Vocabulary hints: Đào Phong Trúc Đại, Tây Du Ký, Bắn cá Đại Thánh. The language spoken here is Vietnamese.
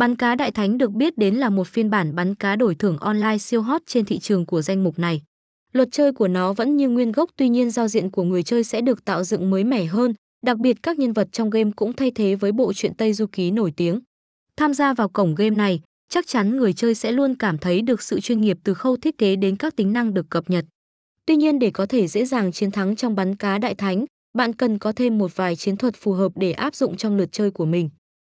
Bắn cá Đại Thánh được biết đến là một phiên bản bắn cá đổi thưởng online siêu hot trên thị trường của danh mục này. Luật chơi của nó vẫn như nguyên gốc, tuy nhiên giao diện của người chơi sẽ được tạo dựng mới mẻ hơn, đặc biệt các nhân vật trong game cũng thay thế với bộ truyện Tây Du Ký nổi tiếng. Tham gia vào cổng game này, chắc chắn người chơi sẽ luôn cảm thấy được sự chuyên nghiệp từ khâu thiết kế đến các tính năng được cập nhật. Tuy nhiên, để có thể dễ dàng chiến thắng trong bắn cá Đại Thánh, bạn cần có thêm một vài chiến thuật phù hợp để áp dụng trong lượt chơi của mình.